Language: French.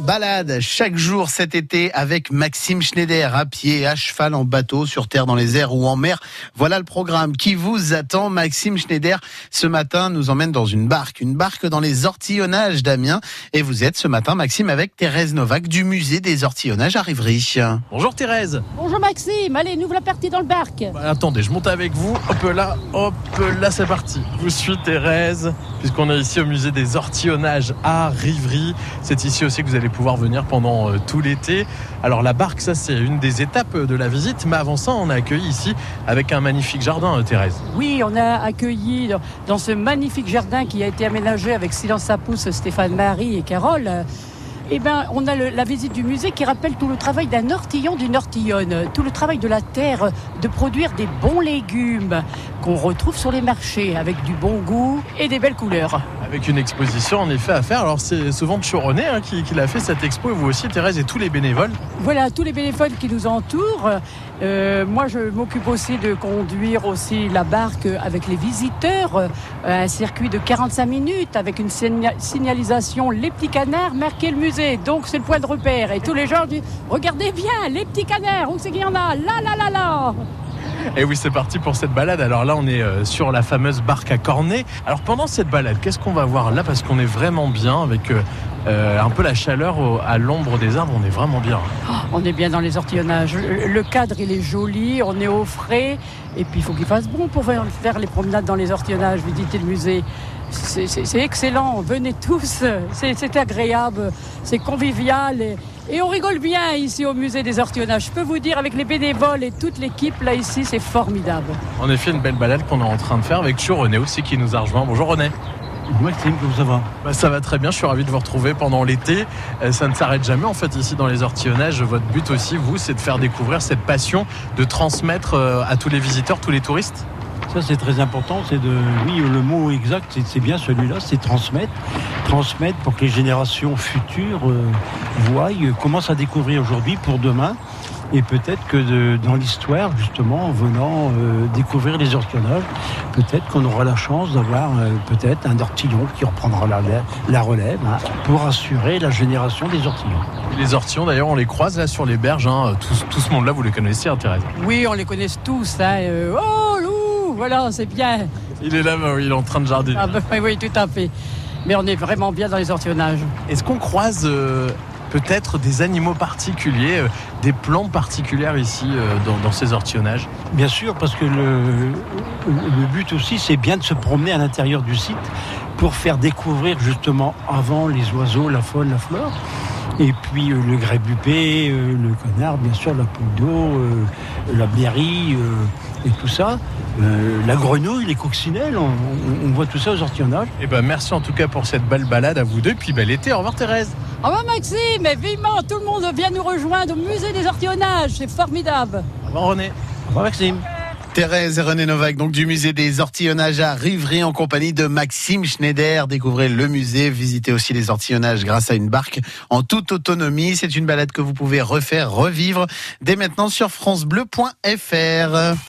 balade chaque jour cet été avec Maxime Schneider, à pied, à cheval, en bateau, sur terre, dans les airs ou en mer. Voilà le programme qui vous attend. Maxime Schneider, ce matin, nous emmène dans une barque dans les Hortillonnages d'Amiens. Et vous êtes ce matin, Maxime, avec Thérèse Novak du musée des Hortillonnages à Rivery. Bonjour Thérèse. Bonjour Maxime, allez, nous voilà partis dans le barque. Bah, attendez, je monte avec vous. Hop là, c'est parti. Je vous suis Thérèse, puisqu'on est ici au musée des Hortillonnages à Rivery. C'est ici aussi que vous allez pouvoir venir pendant tout l'été. Alors la barque, ça c'est une des étapes de la visite, mais avant ça on a accueilli ici avec un magnifique jardin, Thérèse. Oui, on a accueilli dans ce magnifique jardin qui a été aménagé avec Silence ça pousse, Stéphane-Marie et Carole. Eh bien, on a la visite du musée qui rappelle tout le travail d'un hortillon, d'une hortillonne, tout le travail de la terre, de produire des bons légumes qu'on retrouve sur les marchés avec du bon goût et des belles couleurs. Avec une exposition, en effet, à faire. Alors, c'est souvent Chaurenet hein, qui l'a fait, cette expo, et vous aussi, Thérèse, et tous les bénévoles. Voilà, tous les bénévoles qui nous entourent. Moi, je m'occupe aussi de conduire aussi la barque avec les visiteurs. Un circuit de 45 minutes avec une signalisation, les petits canards, marquez le musée. Donc, c'est le point de repère. Et tous les gens disent, regardez bien, les petits canards, où c'est qu'il y en a? Là, là, là, là. Et oui, c'est parti pour cette balade. Alors là, on est sur la fameuse barque à cornets. Alors pendant cette balade, qu'est-ce qu'on va voir là? Parce qu'on est vraiment bien avec un peu la chaleur à l'ombre des arbres. On est vraiment bien. Oh, on est bien dans les Hortillonnages. Le cadre, il est joli. On est au frais. Et puis, il faut qu'il fasse bon pour faire les promenades dans les Hortillonnages, visiter le musée. C'est excellent. Venez tous. C'est agréable. C'est convivial. Et on rigole bien ici au musée des Hortillonnages. Je peux vous dire, avec les bénévoles et toute l'équipe, là ici, c'est formidable. En effet, une belle balade qu'on est en train de faire avec René aussi qui nous a rejoint. Bonjour René. Maxime, comment ça va? Bah, ça va très bien, je suis ravi de vous retrouver pendant l'été. Ça ne s'arrête jamais en fait ici dans les Hortillonnages. Votre but aussi, vous, c'est de faire découvrir cette passion, de transmettre à tous les visiteurs, tous les touristes. Ça c'est très important, oui, le mot exact c'est bien celui-là, c'est transmettre. Transmettre pour que les générations futures commencent à découvrir aujourd'hui pour demain. Et peut-être que dans l'histoire, justement, en venant découvrir les Hortillonnages, peut-être qu'on aura la chance d'avoir peut-être un hortillon qui reprendra la relève hein, pour assurer la génération des hortillons. Les hortillons, d'ailleurs, on les croise là sur les berges. Hein. Tout ce monde-là, vous les connaissez, hein, Thérèse? Oui, on les connaît tous. Hein. Oh, loup, voilà, c'est bien. Il est là, il est en train de jardiner. Ah, bah, oui, tout à fait. Mais on est vraiment bien dans les Hortillonnages. Est-ce qu'on croise... peut-être des animaux particuliers, des plantes particulières ici dans ces Hortillonnages? Bien sûr, parce que le but aussi, c'est bien de se promener à l'intérieur du site pour faire découvrir justement avant les oiseaux, la faune, la flore. Et puis le grébupé, le canard, bien sûr, la poule d'eau, la blairie et tout ça. La grenouille, les coccinelles, on voit tout ça aux Hortillonnages. Et ben merci en tout cas pour cette belle balade à vous deux. Puis bel été, au revoir Thérèse. Au revoir Maxime, et vivement, tout le monde vient nous rejoindre au musée des Hortillonnages, c'est formidable. Au revoir René. Au revoir Maxime. Thérèse et René Novak, donc du musée des Hortillonnages à Rivery en compagnie de Maxime Schneider. Découvrez le musée, visitez aussi les Hortillonnages grâce à une barque en toute autonomie. C'est une balade que vous pouvez refaire, revivre dès maintenant sur francebleu.fr.